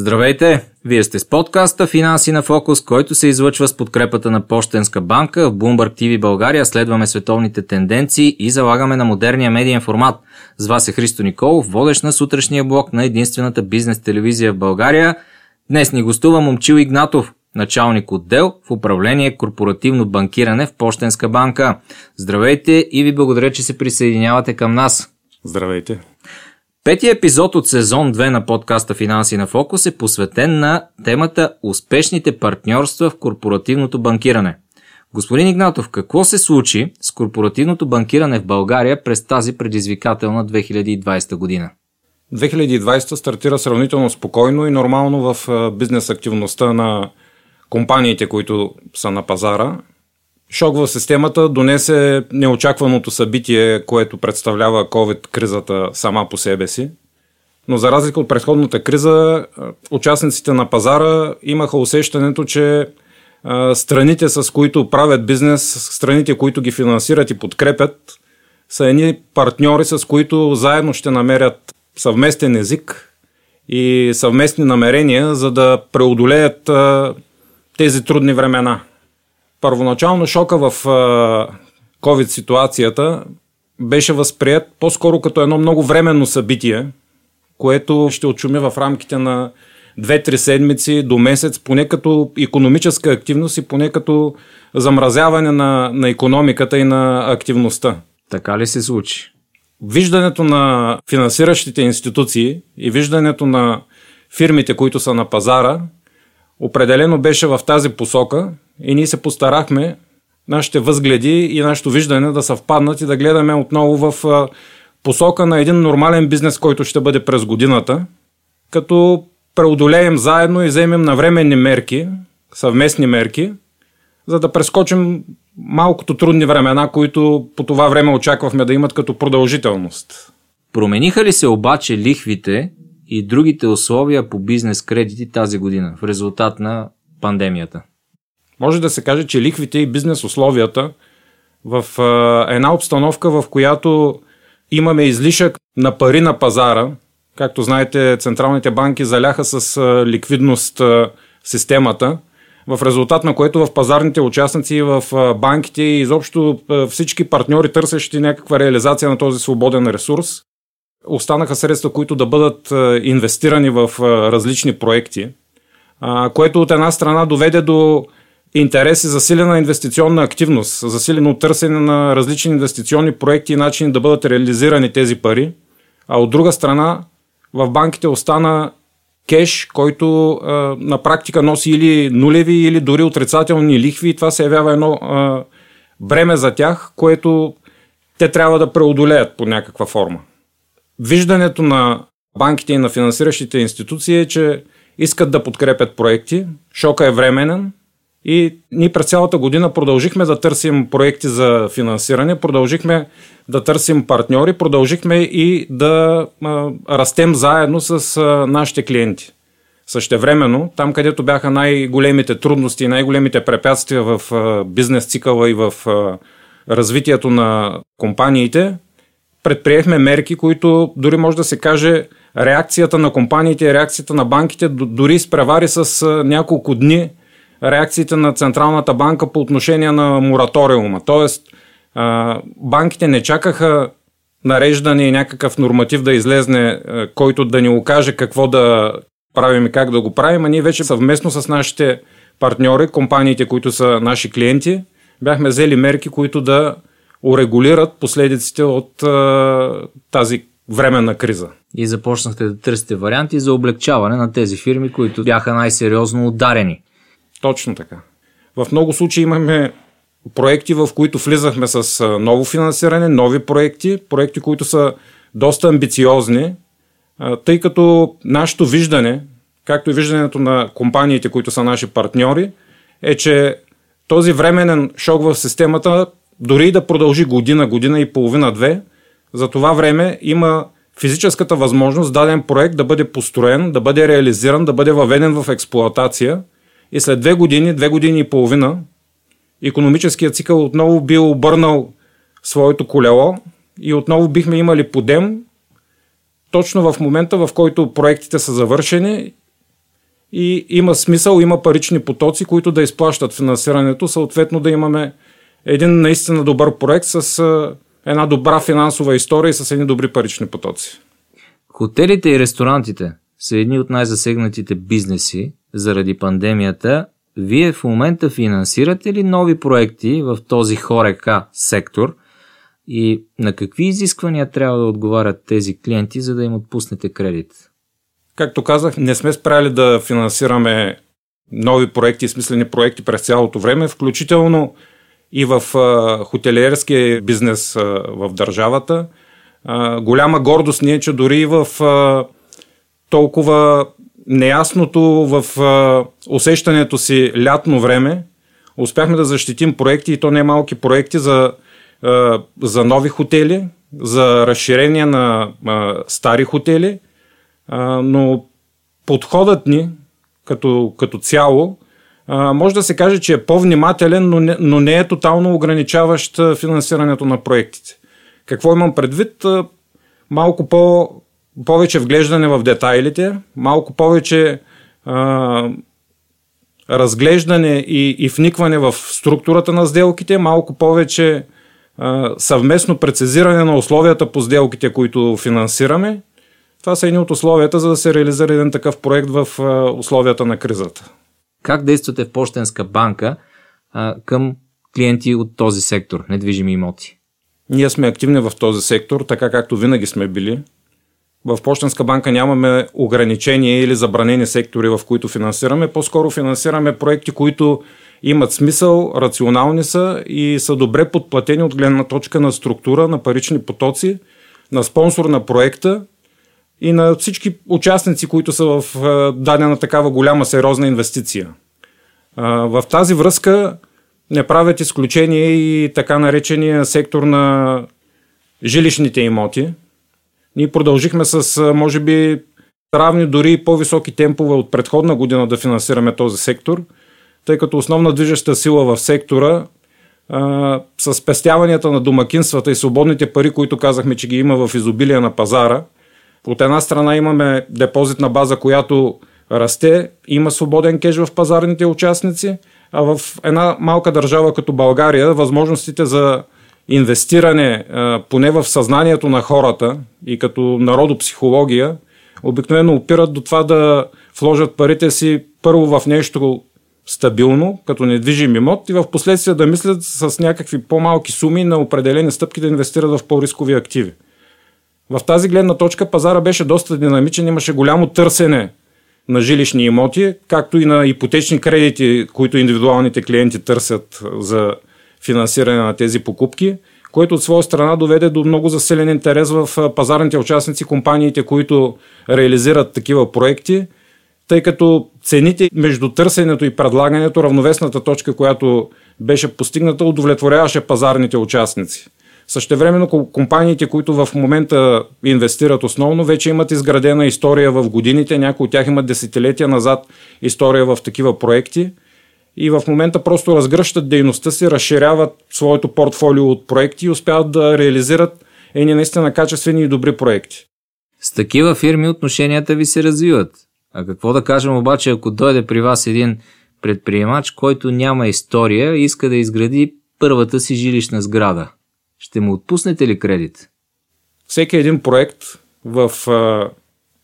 Здравейте! Вие сте с подкаста Финанси на фокус, който се излъчва с подкрепата на Пощенска банка. В Bloomberg TV България следваме световните тенденции и залагаме на модерния медиен формат. С вас е Христо Николов, водещ на сутрешния блок на единствената бизнес телевизия в България. Днес ни гостува Момчил Игнатов, началник отдел в управление корпоративно банкиране в Пощенска банка. Здравейте и ви благодаря, че се присъединявате към нас. Здравейте! Петият епизод от сезон 2 на подкаста Финанси на фокус е посветен на темата успешните партньорства в корпоративното банкиране. Господин Игнатов, какво се случи с корпоративното банкиране в България през тази предизвикателна 2020 година? 2020 стартира сравнително спокойно и нормално в бизнес активността на компаниите, които са на пазара. Шок в системата донесе неочакваното събитие, което представлява COVID-кризата сама по себе си. Но за разлика от предходната криза, участниците на пазара имаха усещането, че страните, с които правят бизнес, страните, които ги финансират и подкрепят, са едни партньори, с които заедно ще намерят съвместен език и съвместни намерения, за да преодолеят тези трудни времена. Първоначално шока в COVID ситуацията беше възприет по-скоро като едно много временно събитие, което ще отшуми в рамките на 2-3 седмици до месец, поне като икономическа активност и поне като замразяване на икономиката и на активността. Така ли се случи? Виждането на финансиращите институции и виждането на фирмите, които са на пазара, определено беше в тази посока и ние се постарахме нашите възгледи и нашето виждане да съвпаднат и да гледаме отново в посока на един нормален бизнес, който ще бъде през годината, като преодолеем заедно и вземем навременни мерки, съвместни мерки, за да прескочим малкото трудни времена, които по това време очаквахме да имат като продължителност. Промениха ли се обаче лихвите и другите условия по бизнес кредити тази година в резултат на пандемията? Може да се каже, че лихвите и бизнес условията в една обстановка, в която имаме излишък на пари на пазара, както знаете, централните банки заляха с ликвидност системата, в резултат на което в пазарните участници, в банките и изобщо всички партньори, търсещи някаква реализация на този свободен ресурс, останаха средства, които да бъдат инвестирани в различни проекти, което от една страна доведе до интерес и засилена инвестиционна активност, засилено търсене на различни инвестиционни проекти и начини да бъдат реализирани тези пари, а от друга страна в банките остана кеш, който на практика носи или нулеви, или дори отрицателни лихви и това се явява едно бреме за тях, което те трябва да преодолеят по някаква форма. Виждането на банките и на финансиращите институции е, че искат да подкрепят проекти, шока е временен и ние през цялата година продължихме да търсим проекти за финансиране, продължихме да търсим партньори, продължихме и да растем заедно с нашите клиенти. Същевременно, там където бяха най-големите трудности и най-големите препятствия в бизнес цикъла и в развитието на компаниите, предприехме мерки, които дори може да се каже реакцията на компаниите и реакцията на банките дори изпревари с няколко дни реакциите на Централната банка по отношение на мораториума. Тоест, банките не чакаха нареждане и някакъв норматив да излезне, който да ни окаже какво да правим и как да го правим, а ние вече съвместно с нашите партньори, компаниите, които са наши клиенти, бяхме взели мерки, които да урегулират последиците от тази временна криза. И започнахте да търсите варианти за облекчаване на тези фирми, които бяха най-сериозно ударени. Точно така. В много случаи имаме проекти, в които влизахме с ново финансиране, нови проекти, които са доста амбициозни, тъй като нашето виждане, както и виждането на компаниите, които са наши партньори, е, че този временен шок в системата дори и да продължи година, година и половина, две, за това време има физическата възможност даден проект да бъде построен, да бъде реализиран, да бъде въведен в експлоатация и след две години и половина икономическият цикъл отново би обърнал своето колело и отново бихме имали подем точно в момента, в който проектите са завършени и има смисъл, има парични потоци, които да изплащат финансирането, съответно да имаме един наистина добър проект с една добра финансова история и с едни добри парични потоци. Хотелите и ресторантите са едни от най-засегнатите бизнеси заради пандемията. Вие в момента финансирате ли нови проекти в този хорека сектор и на какви изисквания трябва да отговарят тези клиенти, за да им отпуснете кредит? Както казах, не сме спряли да финансираме нови проекти, смислени проекти през цялото време, включително и в хотелиерския бизнес в държавата. Голяма гордост ни е, че дори и в толкова неясното в усещането си лятно време успяхме да защитим проекти, и то не малки проекти за нови хотели, за разширение на стари хотели, но подходът ни като цяло може да се каже, че е по-внимателен, но не е тотално ограничаващ финансирането на проектите. Какво имам предвид? Малко повече вглеждане в детайлите, малко повече разглеждане и вникване в структурата на сделките, малко повече съвместно прецизиране на условията по сделките, които финансираме. Това са едни от условията, за да се реализира един такъв проект в условията на кризата. Как действате в Пощенска банка към клиенти от този сектор, недвижими имоти? Ние сме активни в този сектор, така както винаги сме били. В Пощенска банка нямаме ограничения или забранени сектори, в които финансираме. По-скоро финансираме проекти, които имат смисъл, рационални са и са добре подплатени от гледна точка на структура, на парични потоци, на спонсор на проекта и на всички участници, които са в дадена такава голяма сериозна инвестиция. В тази връзка не правят изключение и така наречения сектор на жилищните имоти. Ние продължихме с, може би, равни дори и по-високи темпове от предходна година да финансираме този сектор, тъй като основна движеща сила в сектора с спестяванията на домакинствата и свободните пари, които казахме, че ги има в изобилие на пазара. От една страна имаме депозитна база, която расте, има свободен кеш в пазарните участници, а в една малка държава като България възможностите за инвестиране поне в съзнанието на хората и като народопсихология обикновено опират до това да вложат парите си първо в нещо стабилно, като недвижим имот, и в последствие да мислят с някакви по-малки суми на определени стъпки да инвестират в по-рискови активи. В тази гледна точка пазара беше доста динамичен, имаше голямо търсене на жилищни имоти, както и на ипотечни кредити, които индивидуалните клиенти търсят за финансиране на тези покупки, което от своя страна доведе до много засилен интерес в пазарните участници, компаниите, които реализират такива проекти, тъй като цените между търсенето и предлагането, равновесната точка, която беше постигната, удовлетворяваше пазарните участници. Същевременно компаниите, които в момента инвестират основно, вече имат изградена история в годините, някои от тях имат десетилетия назад история в такива проекти и в момента просто разгръщат дейността си, разширяват своето портфолио от проекти и успяват да реализират едни наистина качествени и добри проекти. С такива фирми отношенията ви се развиват. А какво да кажем обаче, ако дойде при вас един предприемач, който няма история и иска да изгради първата си жилищна сграда? Ще му отпуснете ли кредит? Всеки един проект в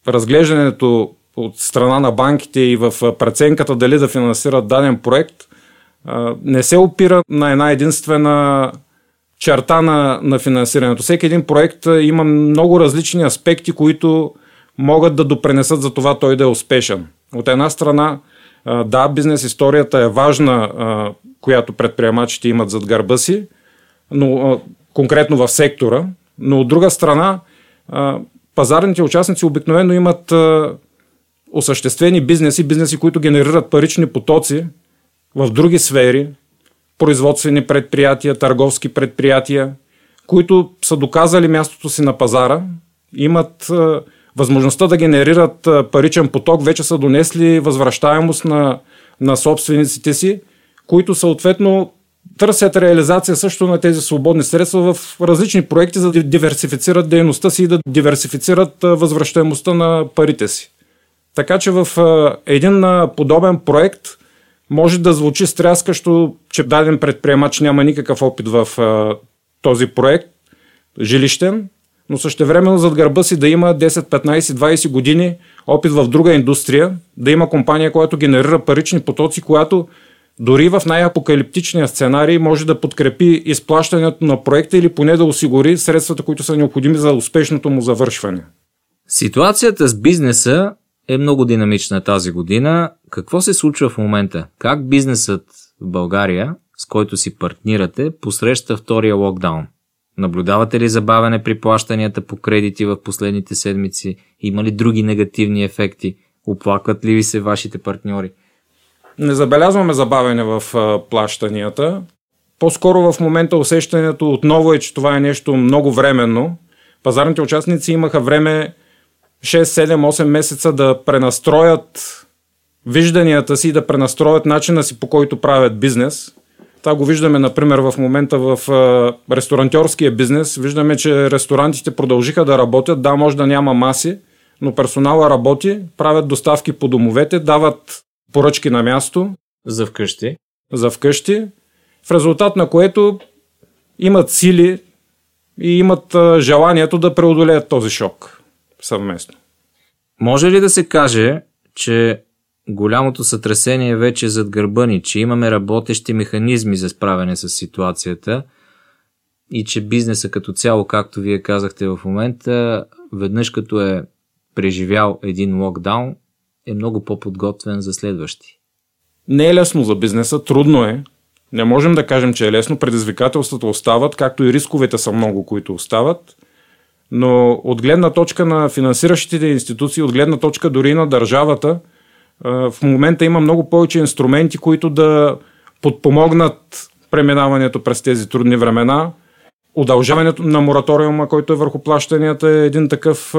разглеждането от страна на банките и в преценката дали да финансират даден проект не се опира на една единствена черта на финансирането. Всеки един проект има много различни аспекти, които могат да допринесат за това той да е успешен. От една страна, да, бизнес историята е важна, която предприемачите имат зад гърба си, но конкретно в сектора, но от друга страна пазарните участници обикновено имат осъществени бизнеси, които генерират парични потоци в други сфери, производствени предприятия, търговски предприятия, които са доказали мястото си на пазара, имат възможността да генерират паричен поток, вече са донесли възвращаемост на собствениците си, които съответно търсят реализация също на тези свободни средства в различни проекти, за да диверсифицират дейността си и да диверсифицират възвръщаемостта на парите си. Така че в един подобен проект може да звучи стряскащо, че даден предприемач няма никакъв опит в този проект, жилищен, но същевременно зад гърба си да има 10, 15, 20 години опит в друга индустрия, да има компания, която генерира парични потоци, която дори в най-апокалиптичния сценарий може да подкрепи изплащането на проекта или поне да осигури средствата, които са необходими за успешното му завършване. Ситуацията с бизнеса е много динамична тази година. Какво се случва в момента? Как бизнесът в България, с който си партнирате, посреща втория локдаун? Наблюдавате ли забавяне при плащанията по кредити в последните седмици? Има ли други негативни ефекти? Оплакват ли ви се вашите партньори? Не забелязваме забавяне в плащанията. По-скоро в момента усещането отново е, че това е нещо много временно. Пазарните участници имаха време 6, 7, 8 месеца да пренастроят вижданията си, да пренастроят начина си, по който правят бизнес. Това го виждаме, например, в момента в ресторантьорския бизнес. Виждаме, че ресторантите продължиха да работят. Да, може да няма маси, но персонала работи, правят доставки по домовете, дават поръчки на място. За вкъщи. В резултат на което имат сили и имат желанието да преодолеят този шок съвместно. Може ли да се каже, че голямото сътресение вече зад гърба ни, че имаме работещи механизми за справяне с ситуацията и че бизнеса като цяло, както вие казахте в момента, веднъж като е преживял един локдаун, е много по-подготвен за следващи? Не е лесно за бизнеса, трудно е. Не можем да кажем, че е лесно. Предизвикателствата остават, както и рисковете са много, които остават. Но от гледна точка на финансиращите институции, от гледна точка дори на държавата, в момента има много повече инструменти, които да подпомогнат преминаването през тези трудни времена. Удължаването на мораториума, който е върху плащанията, е един такъв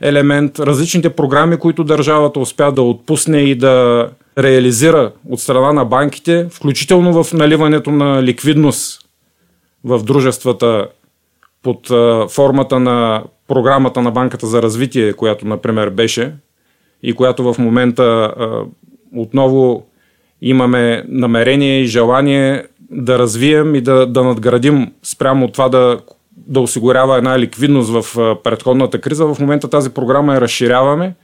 елемент. Различните програми, които държавата успя да отпусне и да реализира от страна на банките, включително в наливането на ликвидност в дружествата под формата на програмата на Банката за развитие, която, например, беше и която в момента отново имаме намерение и желание да развием и да надградим спрямо това да осигурява една ликвидност в предходната криза. В момента тази програма я разширяваме.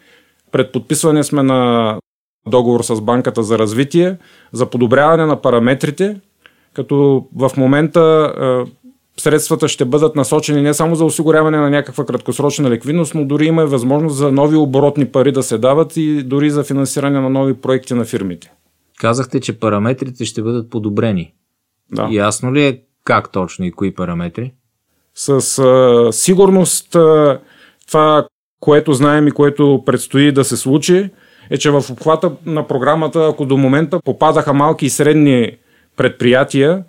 Пред подписване сме на договор с Банката за развитие за подобряване на параметрите, като в момента средствата ще бъдат насочени не само за осигуряване на някаква краткосрочна ликвидност, но дори има и възможност за нови оборотни пари да се дават и дори за финансиране на нови проекти на фирмите. Казахте, че параметрите ще бъдат подобрени. Да. Ясно ли е как точно и кои параметри? Със сигурност това, което знаем и което предстои да се случи, е, че в обхвата на програмата, ако до момента попадаха малки и средни предприятия,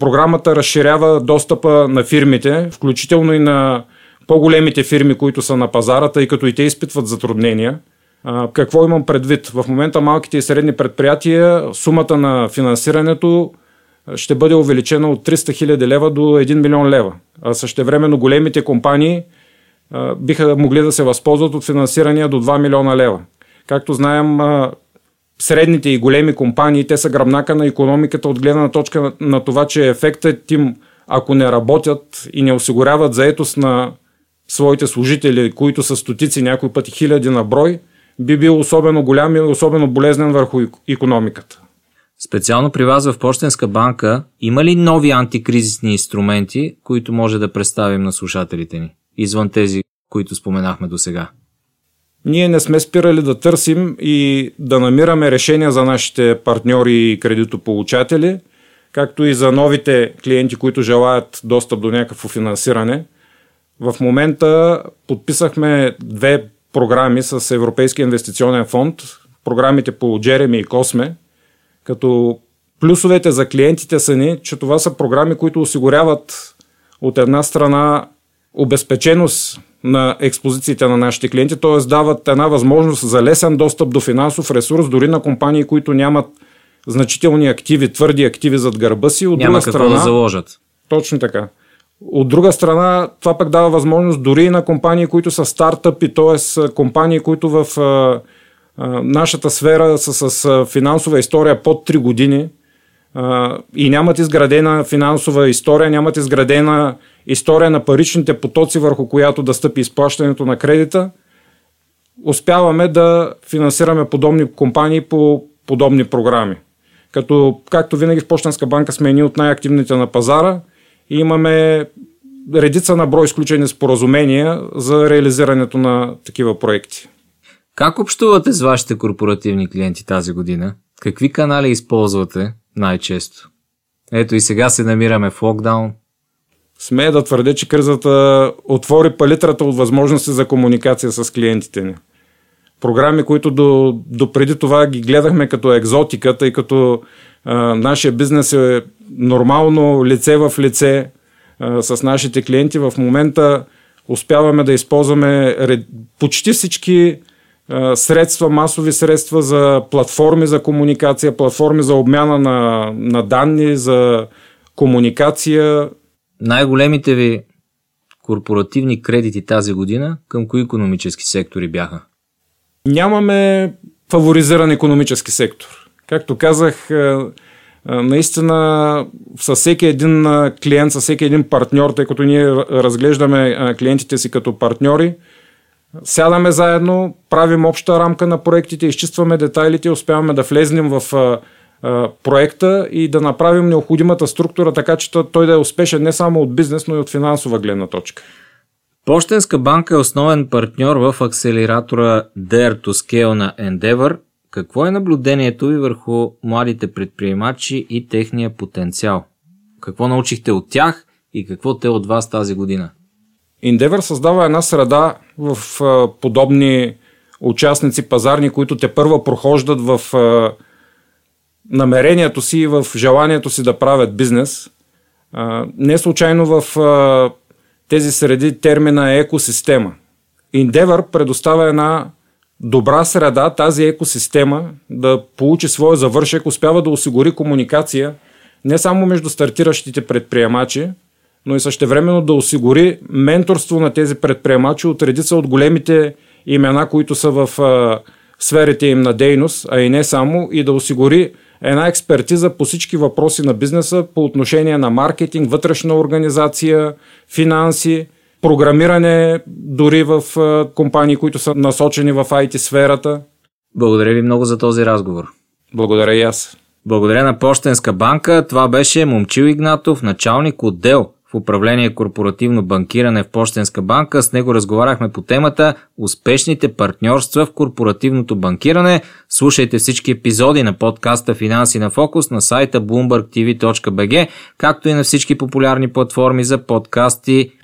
програмата разширява достъпа на фирмите, включително и на по-големите фирми, които са на пазара, тъй като и те изпитват затруднения. Какво имам предвид? В момента малките и средни предприятия, сумата на финансирането ще бъде увеличена от 300 000 лева до 1 милион лева. А същевременно големите компании биха могли да се възползват от финансирания до 2 милиона лева. Както знаем, средните и големи компании, те са гръбнака на икономиката от гледна точка на това, че ефектът им, ако не работят и не осигуряват заетост на своите служители, които са стотици, някои пъти хиляди на брой, би бил особено голям и особено болезнен върху икономиката. Специално при вас в Пощенска банка има ли нови антикризисни инструменти, които може да представим на слушателите ни, извън тези, които споменахме досега? Ние не сме спирали да търсим и да намираме решения за нашите партньори и кредитополучатели, както и за новите клиенти, които желаят достъп до някакво финансиране. В момента подписахме две програми с Европейския инвестиционен фонд, програмите по Джереми и Косме, като плюсовете за клиентите са ни, че това са програми, които осигуряват от една страна обезпеченост на експозициите на нашите клиенти, т.е. дават една възможност за лесен достъп до финансов ресурс, дори на компании, които нямат значителни активи, твърди активи зад гърба си. От друга страна, какво да заложат. Точно така. От друга страна, това пък дава възможност дори и на компании, които са стартъпи, т.е. компании, които в нашата сфера са с финансова история под 3 години и нямат изградена финансова история, нямат изградена история на паричните потоци, върху която да стъпи изплащането на кредита, успяваме да финансираме подобни компании по подобни програми. Както винаги в Пощенска банка сме едни от най-активните на пазара и имаме редица на брой изключени споразумения за реализирането на такива проекти. Как общувате с вашите корпоративни клиенти тази година? Какви канали използвате най-често? Ето и сега се намираме в локдаун. Смея да твърдя, че кризата отвори палитрата от възможности за комуникация с клиентите ни. Програми, които до преди това ги гледахме като екзотика, тъй като нашия бизнес е нормално лице в лице с нашите клиенти. В момента успяваме да използваме почти всички средства, масови средства за платформи за комуникация, платформи за обмяна на данни, за комуникация. Най-големите ви корпоративни кредити тази година към кои икономически сектори бяха? Нямаме фаворизиран икономически сектор. Както казах, наистина със всеки един клиент, със всеки един партньор, тъй като ние разглеждаме клиентите си като партньори, сядаме заедно, правим обща рамка на проектите, изчистваме детайлите, успяваме да влезнем в проекта и да направим необходимата структура, така че той да е успешен не само от бизнес, но и от финансова гледна точка. Пощенска банка е основен партньор в акселератора DR2Scale на Endeavor. Какво е наблюдението ви върху младите предприемачи и техния потенциал? Какво научихте от тях и какво те от вас тази година? Endeavor създава една среда в подобни участници пазарни, които те първа прохождат в намерението си и в желанието си да правят бизнес. Не случайно в тези среди термина е екосистема. Endeavor предоставя една добра среда, тази екосистема да получи своя завършек, успява да осигури комуникация не само между стартиращите предприемачи, но и същевременно да осигури менторство на тези предприемачи от редица от големите имена, които са в сферите им на дейност, а и не само, и да осигури една експертиза по всички въпроси на бизнеса по отношение на маркетинг, вътрешна организация, финанси, програмиране дори в компании, които са насочени в IT сферата. Благодаря ви много за този разговор. Благодаря и аз. Благодаря на Пощенска банка. Това беше Момчил Игнатов, началник отдел в управление корпоративно банкиране в Пощенска банка. С него разговаряхме по темата успешните партньорства в корпоративното банкиране. Слушайте всички епизоди на подкаста Финанси на фокус на сайта bloombergtv.bg, както и на всички популярни платформи за подкасти